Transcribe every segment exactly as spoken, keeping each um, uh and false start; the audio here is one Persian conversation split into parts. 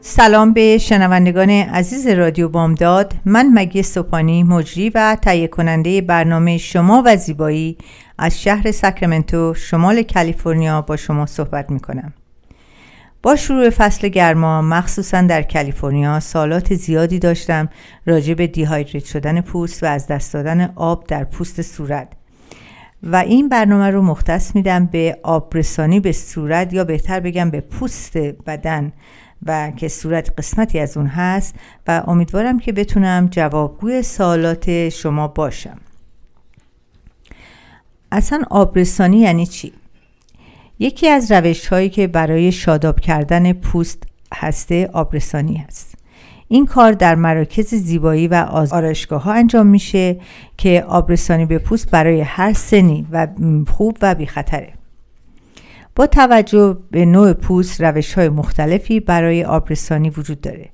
سلام به شنوندگان عزیز رادیو بامداد. من مگی سوپانی، مجری و تهیه کننده برنامه شما و زیبایی، از شهر ساکرامنتو شمال کالیفرنیا با شما صحبت می کنم. با شروع فصل گرما مخصوصا در کالیفرنیا سالات زیادی داشتم راجع به دیهایدریت شدن پوست و از دست دادن آب در پوست صورت، و این برنامه رو مختص میدم به آبرسانی به صورت، یا بهتر بگم به پوست بدن، و که صورت قسمتی از اون هست، و امیدوارم که بتونم جوابگوی سوالات شما باشم. اصلا آبرسانی یعنی چی؟ یکی از روش‌هایی که برای شاداب کردن پوست هسته آبرسانی هست. این کار در مراکز زیبایی و آرایشگاه‌ها انجام میشه که آبرسانی به پوست برای هر سنی و خوب و بی خطره. با توجه به نوع پوست روش‌های مختلفی برای آبرسانی وجود داره.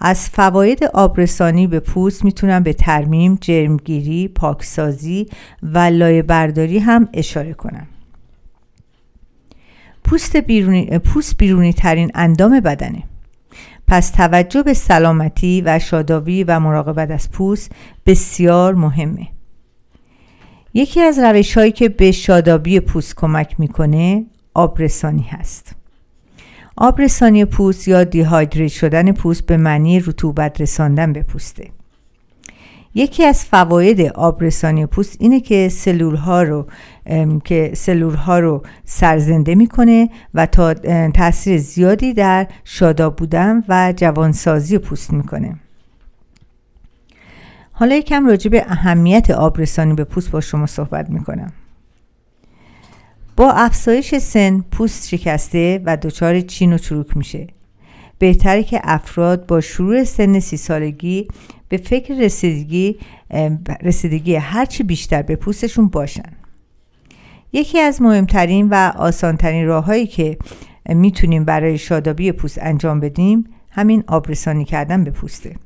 از فواید آبرسانی به پوست میتونم به ترمیم، جرمگیری، پاکسازی و لایه برداری هم اشاره کنم. پوست بیرونی، پوست بیرونی ترین اندام بدنه. پس توجه به سلامتی و شادابی و مراقبت از پوست بسیار مهمه. یکی از روش‌هایی که به شادابی پوست کمک می‌کنه آبرسانی هست. آبرسانی پوست یا دیهایدریت شدن پوست به معنی رطوبت رساندن به پوسته. یکی از فواید آبرسانی پوست اینه که سلول‌ها رو که سلول‌ها رو سرزنده می‌کنه و تا تاثیر زیادی در شاداب بودن و جوانسازی پوست می‌کنه. حالا یکم راجع به اهمیت آبرسانی به پوست با شما صحبت میکنم. با افزایش سن پوست شکسته و دچار چین و چروک میشه. بهتره که افراد با شروع سن سی سالگی به فکر رسیدگی رسیدگی هرچی بیشتر به پوستشون باشن. یکی از مهمترین و آسانترین راههایی که میتونیم برای شادابی پوست انجام بدیم همین آبرسانی کردن به پوسته.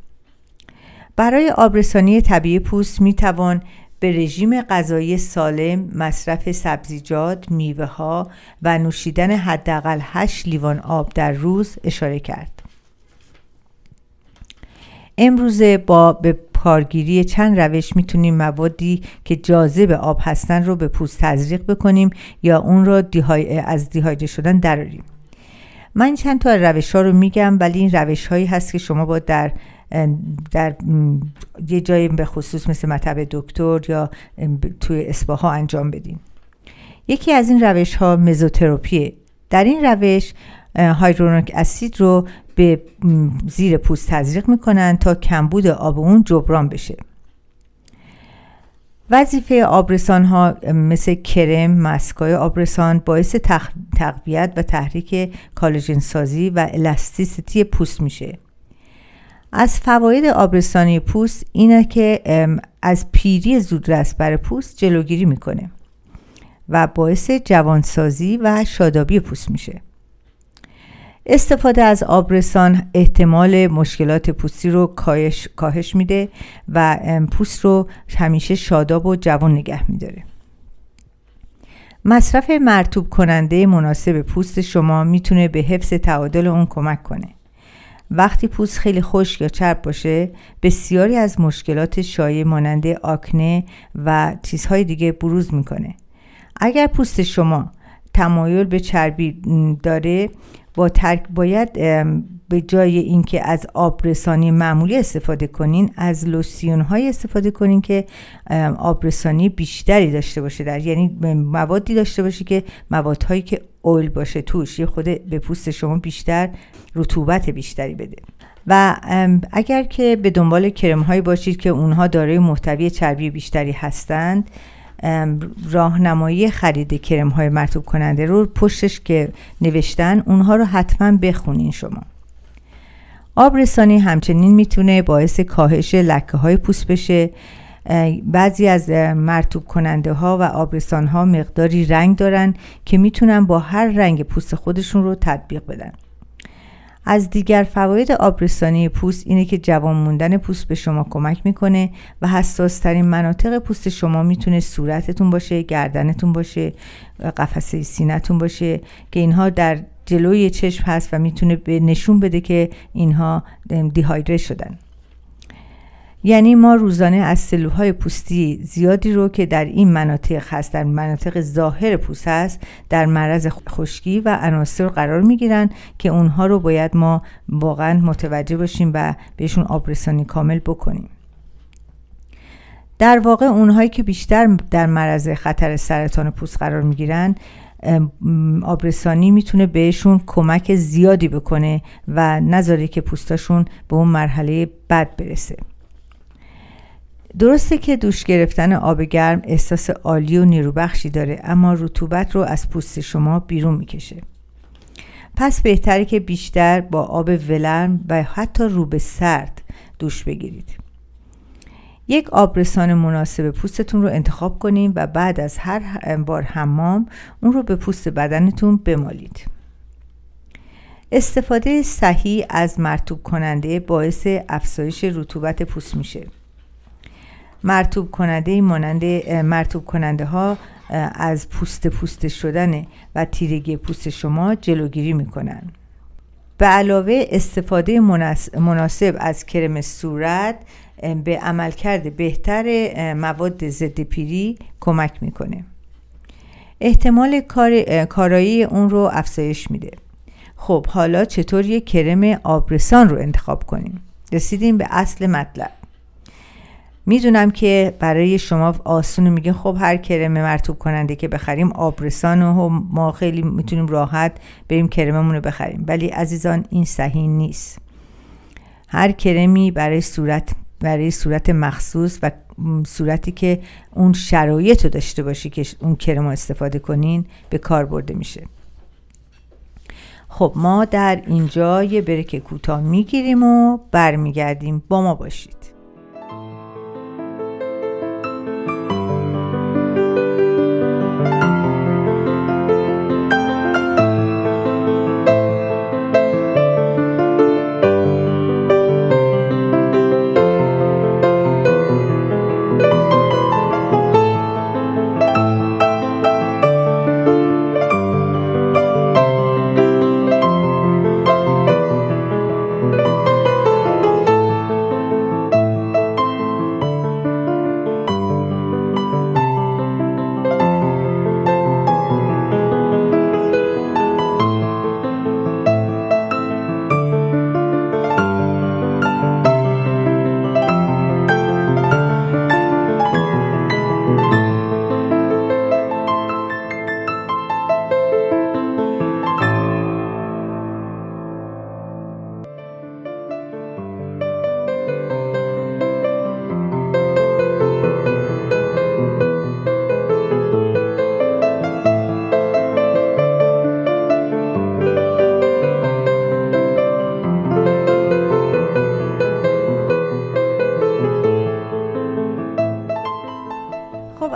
برای آبرسانی طبیعی پوست می توان به رژیم غذایی سالم، مصرف سبزیجات، میوه ها و نوشیدن حداقل هشت لیوان آب در روز اشاره کرد. امروزه با به کارگیری چند روش میتونیم موادی که جاذب آب هستن رو به پوست تزریق بکنیم یا اون رو دیهای... از دیهایدریت شدن دراریم. من چند تا روش ها رو میگم، ولی این روش هایی هست که شما با در در یه جایی به خصوص مثل مطب دکتر یا توی اسپاها انجام بدین. یکی از این روش ها مزوتراپیه. در این روش هایدرونیک اسید رو به زیر پوست تزریق میکنن تا کمبود آب اون جبران بشه. وظیفه آبرسان ها مثل کرم، ماسک‌های آبرسان باعث تخ... تقویت و تحریک کالاژن سازی و الاستیسیتی پوست میشه. از فواید آبرسانی پوست اینه که از پیری زودرس برای پوست جلوگیری میکنه و باعث جوانسازی و شادابی پوست میشه. استفاده از آبرسان احتمال مشکلات پوستی رو کاهش, کاهش میده و پوست رو همیشه شاداب و جوان نگه میداره. مصرف مرطوب کننده مناسب پوست شما میتونه به حفظ تعادل اون کمک کنه. وقتی پوست خیلی خشک یا چرب باشه بسیاری از مشکلات شایع مانند آکنه و چیزهای دیگه بروز میکنه. اگر پوست شما تمایل به چربی داره با ترک باید به جای اینکه از آبرسانی معمولی استفاده کنین از لوسیون های استفاده کنین که آبرسانی بیشتری داشته باشه، در یعنی موادی داشته باشه که موادهایی که اویل باشه توش یه خود به پوست شما بیشتر رطوبت بیشتری بده. و اگر که به دنبال کرم هایی باشید که اونها دارای محتوی چربی بیشتری هستند راهنمایی خرید کرم های مرطوب کننده رو پشتش که نوشتن اونها رو حتما بخونین شما. آب رسانی همچنین میتونه باعث کاهش لکه های پوست بشه. بعضی از مرطوب کننده ها و آبرسان ها مقداری رنگ دارن که میتونن با هر رنگ پوست خودشون رو تطبیق بدن. از دیگر فواید آبرسانی پوست اینه که جوان موندن پوست به شما کمک میکنه و حساس ترین مناطق پوست شما میتونه صورتتون باشه، گردنتون باشه، قفسه سینه‌تون باشه که اینها در جلوی چشم هست و میتونه نشون بده که اینها دیهایدره شدن. یعنی ما روزانه از سلول‌های پوستی زیادی رو که در این مناطق هست، در مناطق ظاهر پوست هست، در معرض خشکی و عناصر قرار میگیرن که اونها رو باید ما واقعا متوجه باشیم و بهشون آبرسانی کامل بکنیم. در واقع اونهایی که بیشتر در معرض خطر سرطان پوست قرار میگیرن، آبرسانی میتونه بهشون کمک زیادی بکنه و نذاره که پوستاشون به اون مرحله بد برسه. درسته که دوش گرفتن آب گرم احساس عالی و نیروبخشی داره، اما رطوبت رو از پوست شما بیرون میکشه. پس بهتره که بیشتر با آب ولرم و حتی روبه سرد دوش بگیرید. یک آبرسان مناسب پوستتون رو انتخاب کنین و بعد از هر بار حمام اون رو به پوست بدنتون بمالید. استفاده صحیح از مرطوب کننده باعث افزایش رطوبت پوست میشه. مرطوب کننده مانند مرطوب کننده ها از پوست پوست شدن و تیرگی پوست شما جلوگیری میکنن. به علاوه استفاده مناسب از کرم صورت به عملکرد بهتر مواد ضد پیری کمک میکنه. احتمال کار، کارایی اون رو افزایش میده. خب حالا چطور یک کرم آبرسان رو انتخاب کنیم؟ رسیدیم به اصل مطلب. میدونم که برای شما آسونه میگه خب هر کرم مرطوب کننده که بخریم آبرسان و ما خیلی میتونیم راحت بریم کرممون رو بخریم، ولی عزیزان این صحیح نیست. هر کرمی برای صورت برای صورت مخصوص و صورتی که اون شرایط رو داشته باشی که اون کرم رو استفاده کنین به کار برده میشه. خب ما در اینجا یه بریک کوتاه میگیریم و برمیگردیم، با ما باشید.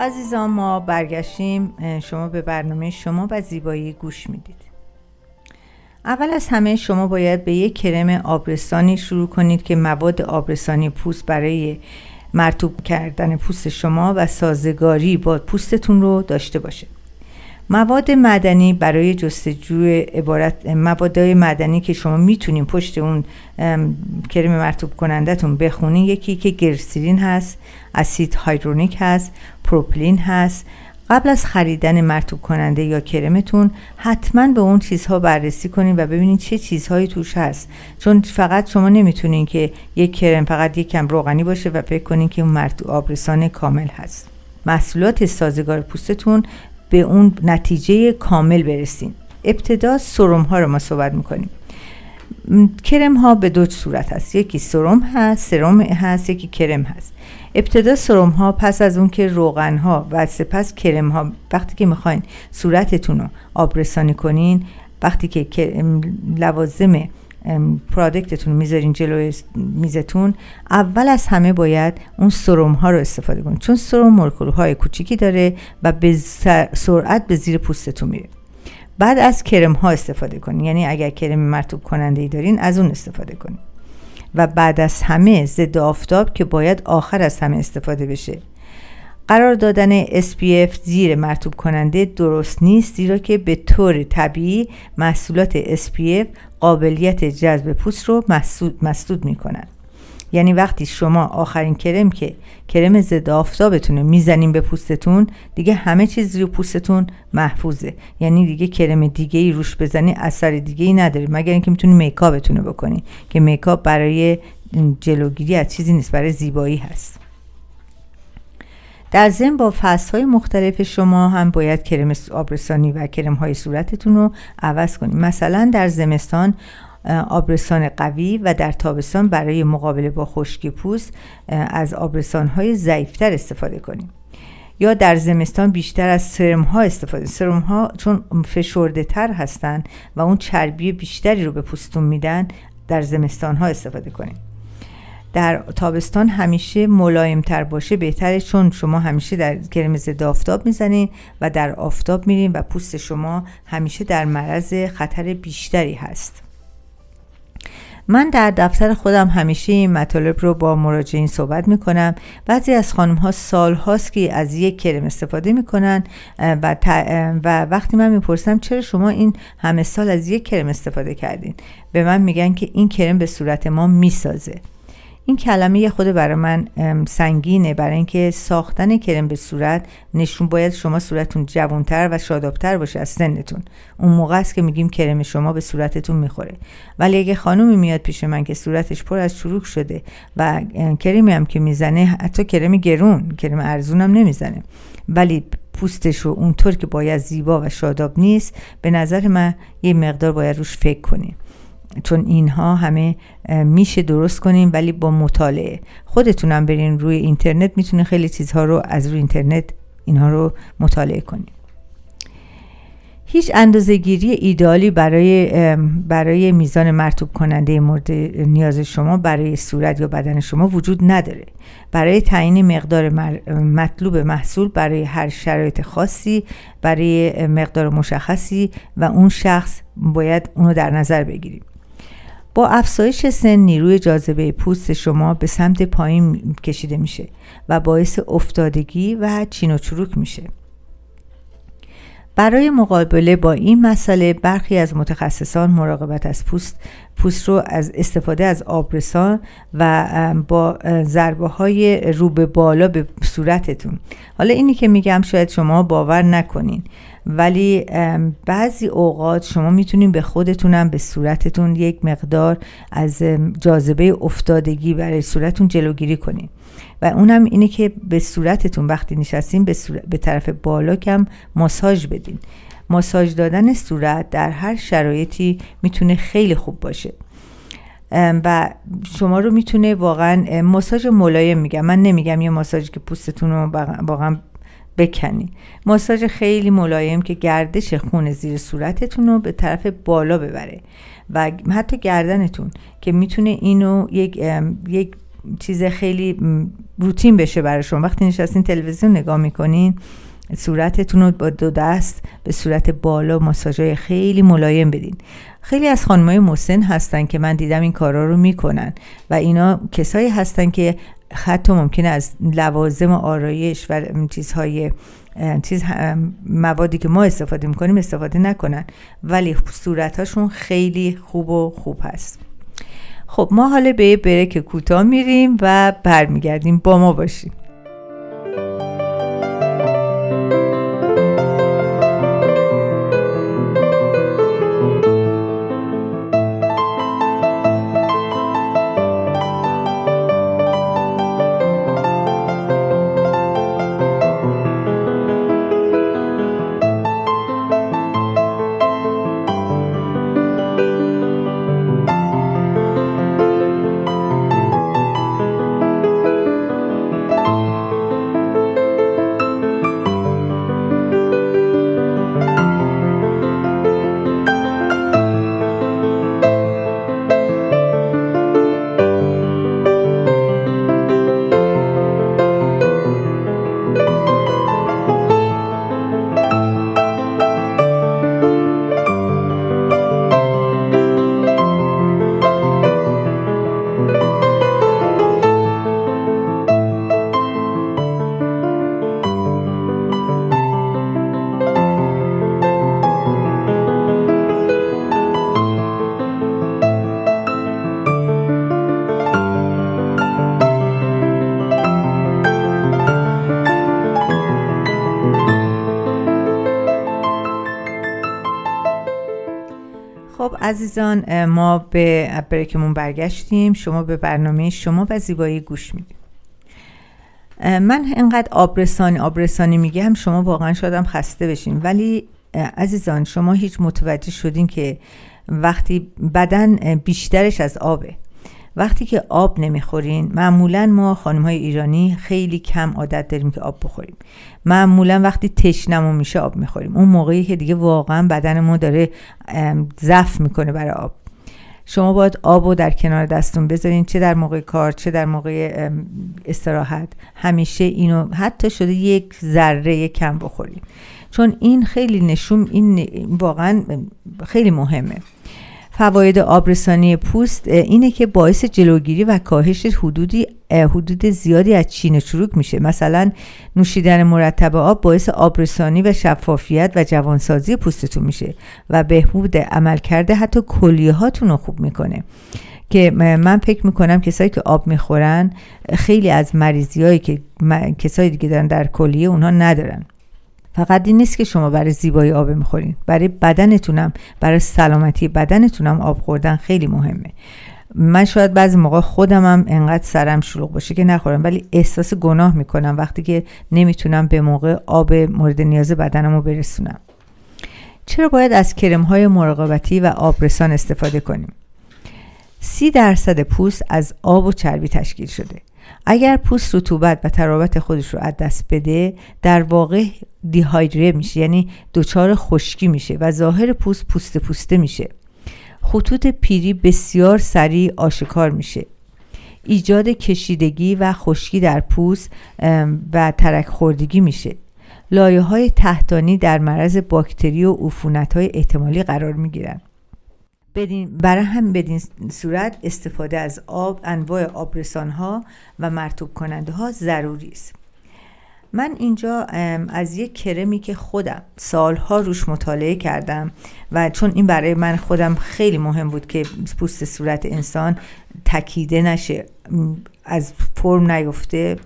عزیزان ما برگشتیم، شما به برنامه شما و زیبایی گوش میدید. اول از همه شما باید به یک کرم آبرسانی شروع کنید که مواد آبرسانی پوست برای مرطوب کردن پوست شما و سازگاری با پوستتون رو داشته باشه. مواد معدنی برای جستجوی عبارت مواد معدنی که شما میتونید پشت اون کرم مرطوب کنندتون بخونید، یکی که گلیسرین هست، اسید هایدرونیک هست، پروپلین هست. قبل از خریدن مرطوب کننده یا کرمتون حتما به اون چیزها بررسی کنین و ببینین چه چیزهایی توش هست، چون فقط شما نمیتونین که یک کرم فقط یک کم روغنی باشه و فکر کنین که اون مرطوب آبرسان کامل هست. محصولات سازگار پوستتون به اون نتیجه کامل برسین. ابتدا سرم ها رو ما صحبت میکنیم. کرم ها به دو صورت هست، یکی سرم هست، سرم هست، یکی کرم هست. ابتدا سرم ها، پس از اون که روغن ها و سپس کرم ها. وقتی که میخواین صورتتون رو آبرسانی کنین، وقتی که لوازم پرادکتتون میذارین جلوی میزتون، اول از همه باید اون سرم ها رو استفاده کنید، چون سرم مولکول‌های کوچیکی داره و به سرعت به زیر پوستتون میره. بعد از کرم ها استفاده کنید، یعنی اگر کرم مرطوب کننده ای دارین از اون استفاده کنید. و بعد از همه ضد آفتاب که باید آخر از همه استفاده بشه. قرار دادن اس پی اف زیر مرطوب کننده درست نیست، زیرا که به طور طبیعی محصولات اس پی اف قابلیت جذب پوست رو مسدود میکنن. یعنی وقتی شما آخرین کرم که کرم ضد آفتابتونه میزنین به پوستتون، دیگه همه چیز روی پوستتون محفوظه، یعنی دیگه کرم دیگه ای روش بزنی اثر دیگه ای نداره، مگر اینکه میتونی میکاپتونو بکنی که میکاپ برای جلوگیری از چیزی نیست، برای زیبایی هست. در ضمن با فصل‌های مختلف شما هم باید کرم آبرسانی و کرم‌های صورتتون رو عوض کنید. مثلا در زمستان آبرسان قوی و در تابستان برای مقابله با خشکی پوست از آبرسان‌های ضعیف‌تر استفاده کنید. یا در زمستان بیشتر از سرم ها استفاده. سرم ها چون فشرده تر هستن و اون چربی بیشتری رو به پوستتون میدن، در زمستان ها استفاده کنید. در تابستان همیشه ملایم تر باشه بهتره، چون شما همیشه در کرم ضد آفتاب میزنین و در آفتاب میرین و پوست شما همیشه در معرض خطر بیشتری هست. من در دفتر خودم همیشه این مطالب رو با مراجعین صحبت میکنم. بعضی از خانم ها سال هاست که از یک کرم استفاده میکنن و, و وقتی من میپرسم چرا شما این همه سال از یک کرم استفاده کردین، به من میگن که این کرم به صورت ما میسازه. این کلمه یه خود برای من سنگینه، برای اینکه ساختن کرم به صورت نشون باید شما صورتتون جوانتر و شادابتر باشه از سنتون. اون موقع است که میگیم کرم شما به صورتتون میخوره. ولی اگه خانومی میاد پیش من که صورتش پر از چروک شده و کرمی هم که میزنه، حتی کرم گرون، کرم ارزون هم نمیزنه، ولی پوستش رو اونطور که باید زیبا و شاداب نیست، به نظر من یه مقدار باید روش فکر کنیم، چون اینها همه میشه درست کنیم ولی با مطالعه. خودتونم برین روی اینترنت، میتونه خیلی چیزها رو از روی اینترنت اینها رو مطالعه کنیم. هیچ اندازه‌گیری ایدئالی برای برای میزان مرطوب کننده مورد نیاز شما برای صورت یا بدن شما وجود نداره. برای تعیین مقدار مطلوب محصول برای هر شرایط خاصی، برای مقدار مشخصی و اون شخص باید اونو در نظر بگیریم. با افزایش سن نیروی جاذبه پوست شما به سمت پایین کشیده میشه و باعث افتادگی و چین و چروک میشه. برای مقابله با این مسئله برخی از متخصصان مراقبت از پوست پوست رو از استفاده از آبرسان و با ضربه های رو به بالا به صورتتون. حالا اینی که میگم شاید شما باور نکنین، ولی بعضی اوقات شما میتونین به خودتونم به صورتتون یک مقدار از جاذبه افتادگی برای صورتتون جلوگیری کنین. و اونم اینه که به صورتتون وقتی نشستین به, به طرف بالا کم ماساژ بدین. ماساژ دادن صورت در هر شرایطی میتونه خیلی خوب باشه و شما رو میتونه واقعا ماساژ ملایم. میگم من نمیگم یه ماساژی که پوستتون رو واقعا بکنی، ماساژ خیلی ملایم که گردش خون زیر صورتتون رو به طرف بالا ببره و حتی گردنتون، که میتونه اینو یک یک چیز خیلی روتین بشه برای شما. وقتی نشستین تلویزیون نگاه میکنین، صورتتون رو با دو دست به صورت بالا ماساژهای خیلی ملایم بدین. خیلی از خانم‌های مسن هستن که من دیدم این کارا رو میکنن و اینا کسایی هستن که حتی ممکنه از لوازم آرایش و چیزهای چیز موادی که ما استفاده میکنیم استفاده نکنن، ولی صورتاشون خیلی خوب و خوب هست. خب ما حالا به یه بریک کوتاه میریم و برمیگردیم، با ما باشیم. عزیزان ما به بریکمون برگشتیم. شما به برنامه شما و زیبایی گوش میدید. من اینقدر آبرسانی آبرسانی میگم شما واقعا شادم خسته بشین، ولی عزیزان شما هیچ متوجه شدین که وقتی بدن بیشترش از آبه، وقتی که آب نمیخورین، معمولا ما خانم‌های ایرانی خیلی کم عادت داریم که آب بخوریم، معمولا وقتی تشنمون میشه آب میخوریم، اون موقعی که دیگه واقعا بدن ما داره ضعف میکنه برای آب. شما باید آبو در کنار دستتون بذارین، چه در موقع کار چه در موقع استراحت، همیشه اینو حتی شده یک ذره کم بخوریم، چون این خیلی نشون این واقعا خیلی مهمه. فواید آبرسانی پوست اینه که باعث جلوگیری و کاهش حدودی حدود زیادی از چین و چروک میشه. مثلا نوشیدن مرتب آب باعث آبرسانی و شفافیت و جوانسازی پوستتون میشه و بهبود عملکرد حتی کلیه هاتون رو خوب میکنه، که من فکر میکنم کسایی که آب میخورن خیلی از مریضی هایی که کسایی دیگه دارن در کلیه اونها ندارن. فقط این نیست که شما برای زیبایی آب میخورین، برای بدنتونم، برای سلامتی بدنتونم آب خوردن خیلی مهمه. من شاید بعضی موقع خودم هم انقدر سرم شلوغ باشه که نخورم، ولی احساس گناه میکنم وقتی که نمیتونم به موقع آب مورد نیاز بدنمو برسونم. چرا باید از کرم‌های مراقبتی و آبرسان استفاده کنیم؟ سی درصد پوست از آب و چربی تشکیل شده. اگر پوست رطوبت و ترابط خودش رو از دست بده، در واقع دیهایدره میشه، یعنی دچار خشکی میشه و ظاهر پوست پوسته پوسته میشه. خطوط پیری بسیار سریع آشکار میشه. ایجاد کشیدگی و خشکی در پوست و ترک خوردگی میشه. لایه های تحتانی در معرض باکتری و عفونت های احتمالی قرار میگیرن. برای هم بدین صورت استفاده از آب، انواع آبرسان ها و مرطوب کننده ها ضروری است. من اینجا از یک کرمی که خودم سالها روش مطالعه کردم و چون این برای من خودم خیلی مهم بود که پوست صورت انسان تکیده نشه، از فرم نیفته،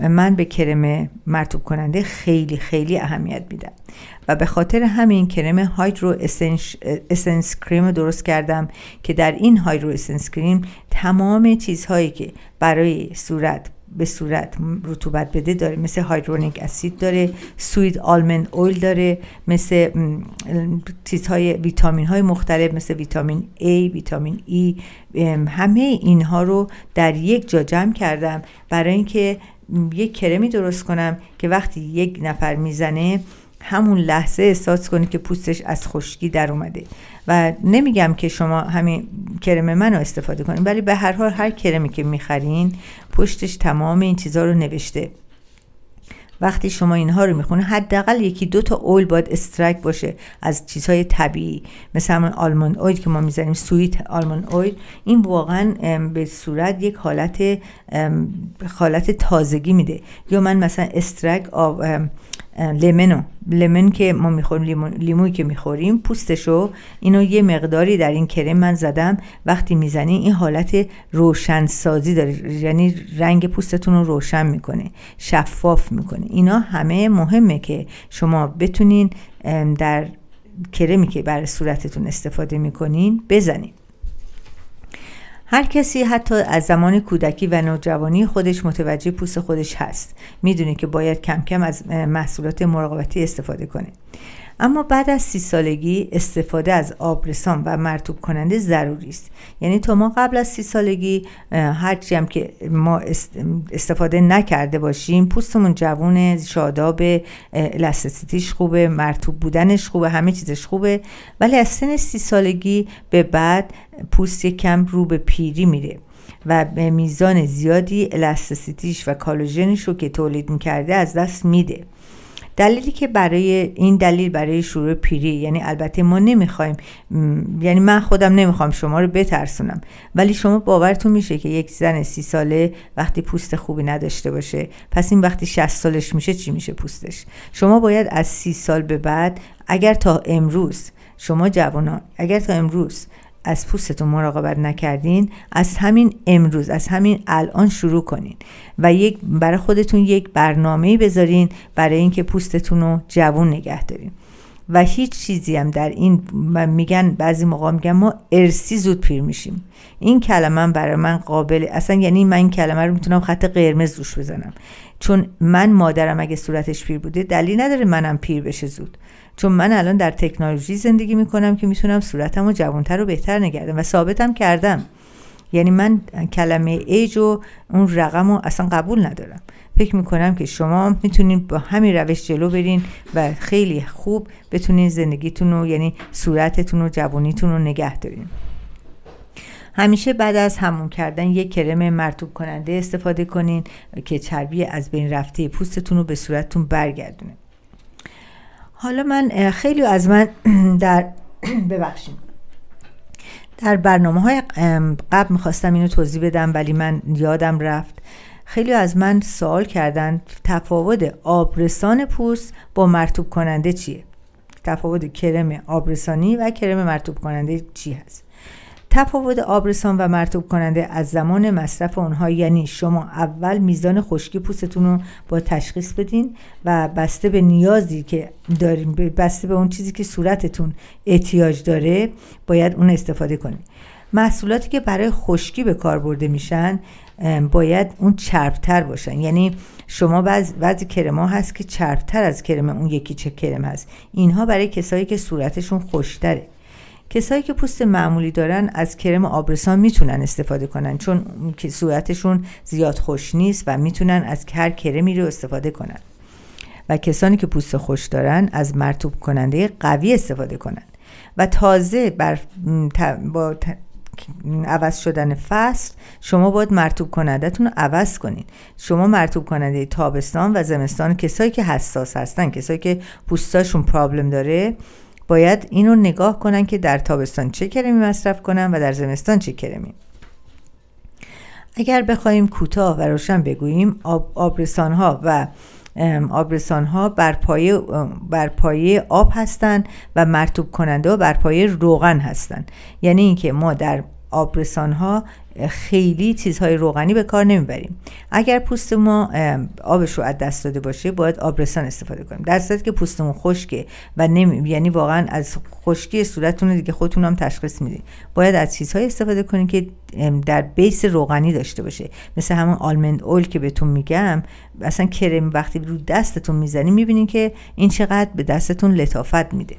من به کرم مرطوب کننده خیلی خیلی اهمیت میدم و به خاطر همین کرم هایدرو اسنس اسنس کریم درست کردم که در این هایدرو اسنس کریم تمام چیزهایی که برای صورت به صورت رطوبت بده داره، مثل هایدرونیک اسید داره، سوید آلمند اویل داره، مثل چیزهای ویتامین های مختلف مثل ویتامین A، ویتامین E، همه اینها رو در یک جا جمع کردم برای اینکه یک کرمی درست کنم که وقتی یک نفر میزنه همون لحظه احساس کنه که پوستش از خشکی در اومده. و نمیگم که شما همین کرم منو استفاده کنین، ولی به هر حال هر کرمی که میخرین پشتش تمام این چیزا رو نوشته. وقتی شما اینها رو میخونه حداقل یکی دو تا اویل باید استرک باشه از چیزهای طبیعی، مثل همون آلموند اویل که ما میزنیم، سویت آلموند اویل. این واقعا به صورت یک حالت حالت تازگی میده. یا من مثلا استرک آب لیمنو لیمن که ما میخوریم، لیمو لیمویی که میخوریم پوستشو، اینو یه مقداری در این کرم من زدم. وقتی میزنی این حالت روشنسازی داره، یعنی رنگ پوستتون رو روشن میکنه، شفاف میکنه. اینا همه مهمه که شما بتونین در کرمی که برای صورتتون استفاده میکنین بزنین. هر کسی حتی از زمان کودکی و نوجوانی خودش متوجه پوست خودش هست، میدونه که باید کم کم از محصولات مراقبتی استفاده کنه. اما بعد از سی سالگی استفاده از آبرسان و مرطوب کننده ضروری است. یعنی تا ما قبل از سی سالگی هرچی هم که ما استفاده نکرده باشیم، پوستمون جوونه، شاداب، الاستیسیتیش خوبه، مرطوب بودنش خوبه، همه چیزش خوبه. ولی از سن سی سالگی به بعد پوست کم رو به پیری میره و به میزان زیادی الاستیسیتیش و کالاژنش رو که تولید میکرده از دست میده. دلیلی که برای این دلیل برای شروع پیری، یعنی البته ما نمیخوایم، یعنی من خودم نمیخوام شما رو بترسونم، ولی شما باورتون میشه که یک زن سی ساله وقتی پوست خوبی نداشته باشه، پس این وقتی شصت سالش میشه چی میشه پوستش؟ شما باید از سی سال به بعد، اگر تا امروز شما جوانان اگر تا امروز از پوستتون مراقبت نکردین، از همین امروز، از همین الان شروع کنین و یک برای خودتون یک برنامه‌ای بذارین برای اینکه پوستتون رو جوان نگه دارین. و هیچ چیزی هم در این میگن، بعضی موقع میگن ما ارسی زود پیر میشیم، این کلمه برای من قابل اصلا، یعنی من این کلمه رو میتونم خط قرمز روش بزنم، چون من مادرم اگه صورتش پیر بوده دلیل نداره منم پیر بشه زود، چون من الان در تکنولوژی زندگی میکنم که میتونم صورتمو جوانتر و بهتر نگه دارم و ثابتم کردم. یعنی من کلمه ایج و اون رقم رو اصلا قبول ندارم. فکر میکنم که شما میتونین با همین روش جلو برین و خیلی خوب بتونین زندگیتون رو، یعنی صورتتون و جوانیتون رو نگه دارین. همیشه بعد از حموم کردن یک کرم مرطوب کننده استفاده کنین که چربی از بین رفته پوستتون رو به صورتتون برگردونه. حالا من خیلی از من در ببخشید در برنامه‌های قبل می‌خواستم اینو توضیح بدم ولی من یادم رفت. خیلی از من سوال کردن تفاوت آبرسان پوست با مرطوب کننده چیه؟ تفاوت کرم آبرسانی و کرم مرطوب کننده چی هست؟ تفاوت آبرسان و مرطوب کننده از زمان مصرف اونها، یعنی شما اول میزان خشکی پوستتون رو با تشخیص بدین و بسته به نیازی که دارین، بسته به اون چیزی که صورتتون احتیاج داره باید اون استفاده کنین. محصولاتی که برای خشکی به کار برده میشن باید اون چربتر باشن، یعنی شما بعضی بعضی کرما هست که چربتر از کرم اون یکی چه کرم هست، اینها برای کسایی که صورتشون خشک‌تره. کسایی که پوست معمولی دارن از کرم آبرسان میتونن استفاده کنن چون که صورتشون زیاد خشک نیست و میتونن از هر کرمی رو استفاده کنن، و کسانی که پوست خشک دارن از مرطوب کننده قوی استفاده کنن. و تازه بر با عوض شدن فصل شما باید مرطوب کننده‌تون رو عوض کنین. شما مرطوب کننده تابستان و زمستان، کسایی که حساس هستن، کسایی که پوستاشون پرابلم داره باید اینو نگاه کنن که در تابستان چه کرمی مصرف کنن و در زمستان چه کرمی. اگر بخوایم کوتاه و روشن بگوییم، آب، آبرسان‌ها و آبرسان‌ها بر پایه بر پایه آب هستند و مرطوب کننده ها بر پایه روغن هستند. یعنی اینکه ما در آبرسان‌ها خیلی چیزهای روغنی به کار نمیبریم. اگر پوست ما آبش رو از دست داده باشه باید آبرسان استفاده کنیم. در صورتی که پوستمون خشکه و نمی... یعنی واقعا از خشکی صورتتون دیگه خودتون هم تشخیص میدید، باید از چیزهای استفاده کنید که در بیس روغنی داشته باشه، مثل همون آلمند اول که بهتون میگم. اصلا کرم وقتی رو دستتون میزنی میبینین که این چقدر به دستتون لطافت میده.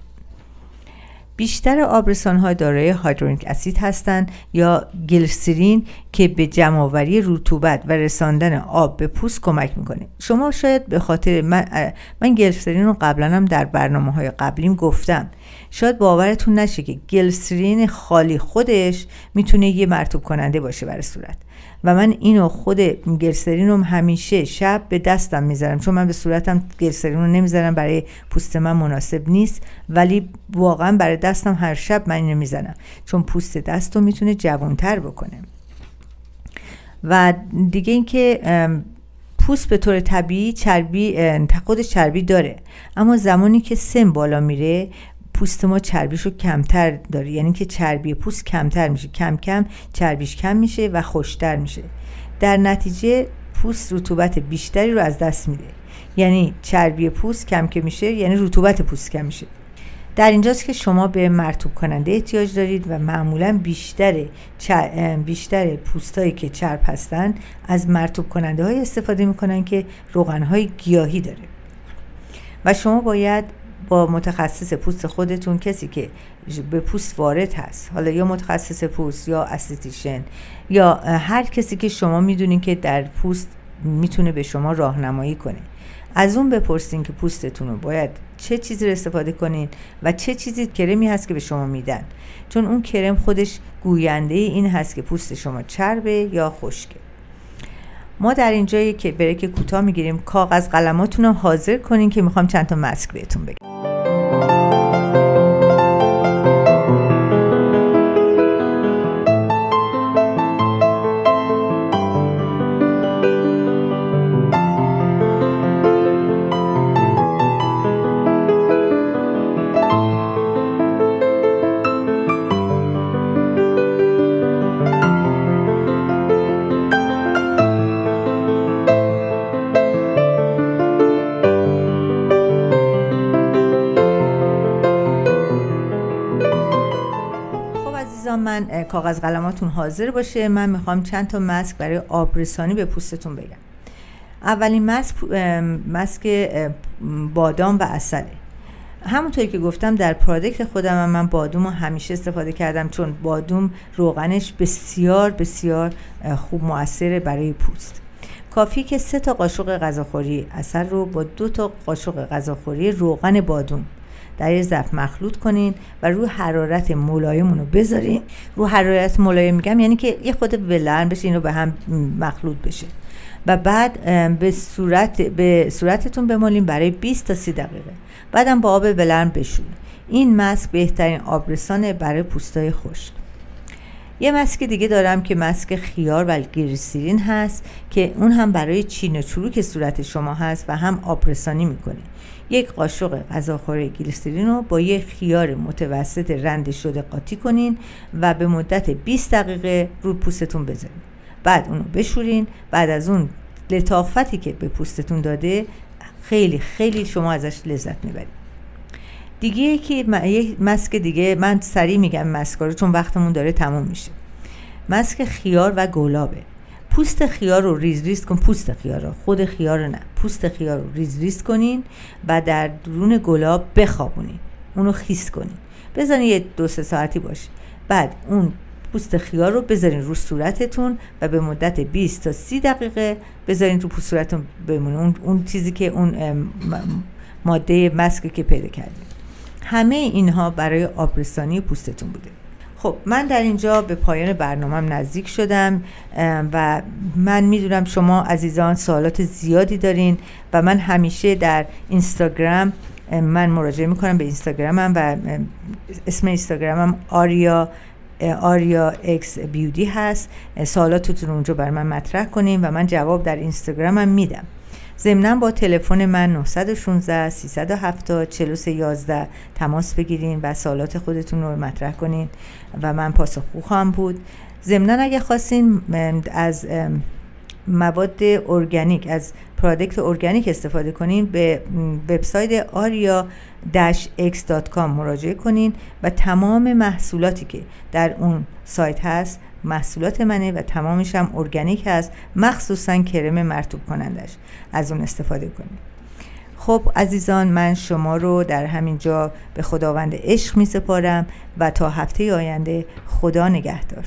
بیشتر آبرسان‌ها دارای هایدرونیک اسید هستند یا گلیسرین که به جمع‌آوری رطوبت و رساندن آب به پوست کمک می‌کنه. شما شاید به خاطر من من گلیسرین رو قبلا هم در برنامه‌های قبلیم گفتم. شاید باورتون نشه که گلیسرین خالی خودش میتونه یه مرطوب کننده باشه برای صورت، و من اینو خود گلیسرین رو همیشه شب به دستم میذارم، چون من به صورتم گلیسرین رو نمیذارم، برای پوست من مناسب نیست، ولی واقعا برای دستم هر شب من اینو میزنم چون پوست دستم میتونه جوانتر بکنه. و دیگه اینکه پوست به طور طبیعی چربی خودش چربی داره، اما زمانی که سن بالا میره پوست ما چربیشو کمتر داره، یعنی که چربی پوست کمتر میشه، کم کم چربیش کم میشه و خشک‌تر میشه. در نتیجه پوست رطوبت بیشتری رو از دست میده، یعنی چربی پوست کم که میشه یعنی رطوبت پوست کم میشه. در اینجاست که شما به مرطوب کننده احتیاج دارید و معمولا بیشتر چر... بیشتر پوستایی که چرب هستن از مرطوب کننده های استفاده میکنن که روغن های گیاهی داره، و شما باید با متخصص پوست خودتون، کسی که به پوست وارد هست، حالا یا متخصص پوست یا استتیشن یا هر کسی که شما میدونین که در پوست میتونه به شما راهنمایی کنه، از اون بپرسین که پوستتون رو باید چه چیزی رو استفاده کنین و چه چیزی کرمی هست که به شما میدن، چون اون کرم خودش گوینده این هست که پوست شما چربه یا خشکه. ما در اینجایی که بریک کوتاه میگیریم، کاغذ قلماتون رو حاضر کنین که میخوام چند تا ماسک بهتون بگم. حتما کاغذ قلماتون حاضر باشه. من میخوام چند تا ماسک برای آبرسانی به پوستتون بگم. اولین ماسک ماسک بادام و عسل. همونطوری که گفتم در پروداکت خودم من بادوم رو همیشه استفاده کردم، چون بادوم روغنش بسیار بسیار خوب مؤثره برای پوست. کافیه که سه تا قاشق غذاخوری عسل رو با دو تا قاشق غذاخوری روغن بادوم در یه ظرف مخلوط کنین و روی حرارت ملایمون رو بذارین. رو حرارت ملایم میگم یعنی که یه خود ولرم بشه، این رو به هم مخلوط بشه و بعد به صورت به صورتتون بمالین برای بیست تا سی دقیقه، بعدم با آب ولرم بشویین. این ماسک بهترین آبرسانه برای پوستای خشک. یه ماسک دیگه دارم که ماسک خیار و گلیسرین هست که اون هم برای چین و چروک صورت شما هست و هم آبرسانی میکنه. یک قاشق غذاخوری گلیسرین رو با یک خیار متوسط رنده شده قاطی کنین و به مدت بیست دقیقه روی پوستتون بذارین. بعد اونو بشورین. بعد از اون لطافتی که به پوستتون داده خیلی خیلی شما ازش لذت میبرید. دیگه که یک ماسک دیگه، من سریع میگم ماسکارو چون وقتمون داره تموم میشه. ماسک خیار و گلابه. پوست خیار رو ریز ریز کن، پوست خیار رو، خود خیار رو نه، پوست خیار رو ریز ریز کنین و در درون گلاب بخوابونین، اونو خیس کنین، بذارین یه دو سه ساعتی باشه. بعد اون پوست خیار رو بذارین رو صورتتون و به مدت بیست تا سی دقیقه بذارین رو پوست صورتتون بمونه، اون اون چیزی که اون ماده ماسکی که پیدا کردین. همه اینها برای آبرسانی پوستتون بوده. خب من در اینجا به پایان برنامه‌ام نزدیک شدم و من میدونم شما عزیزان سوالات زیادی دارین و من همیشه در اینستاگرام من مراجعه میکنم به اینستاگرامم و اسم اینستاگرامم آریا آریا اکس بیودی هست. سوالاتتون اونجا بر من مطرح کنین و من جواب در اینستاگرامم میدم. ضمناً با تلفن من نه یک شش سه هفت صفر چهار سه یک یک تماس بگیرین و سوالات خودتون رو مطرح کنین و من پاسخگو خواهم بود. ضمناً اگه خواستین از مواد ارگانیک، از پروداکت ارگانیک استفاده کنین، به وبسایت آریا اکس دات کام مراجعه کنین و تمام محصولاتی که در اون سایت هست محصولات منه و تمامش هم ارگانیک هست، مخصوصا کرم مرطوب کنندش، از اون استفاده کنید. خب عزیزان من شما رو در همین جا به خداوند عشق می سپارم و تا هفته آینده خدا نگهدار.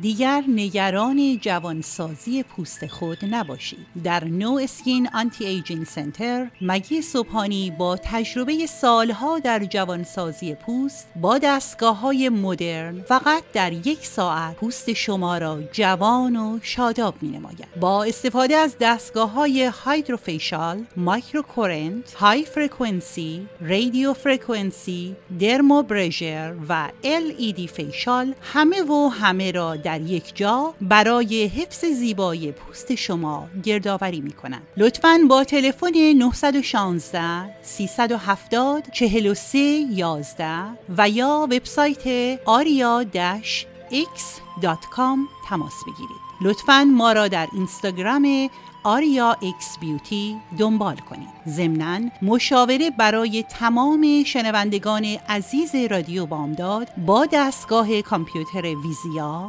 دیگر نگران جوانسازی پوست خود نباشید. در نو اسکین آنتی ایجینگ سنتر، مگی سوپانی با تجربه سالها در جوانسازی پوست با دستگاه‌های مدرن فقط در یک ساعت پوست شما را جوان و شاداب می‌نماید. با استفاده از دستگاه‌های هایدروفیشال، مایکروکورنت، های فرکانسی، رادیو فرکانسی، درمابریدر و ال ای دی فیشال همه و همه را در یک جا برای حفظ زیبایی پوست شما گردآوری می‌کنند. لطفاً با تلفن نه یک شش سه هفت صفر چهار سه یک یک و یا وبسایت آریا اکس دات کام تماس بگیرید. لطفاً ما را در اینستاگرام آریا اکس بیوتی دنبال کنید. ضمناً مشاوره برای تمام شنوندگان عزیز رادیو بامداد با دستگاه کامپیوتر ویزیا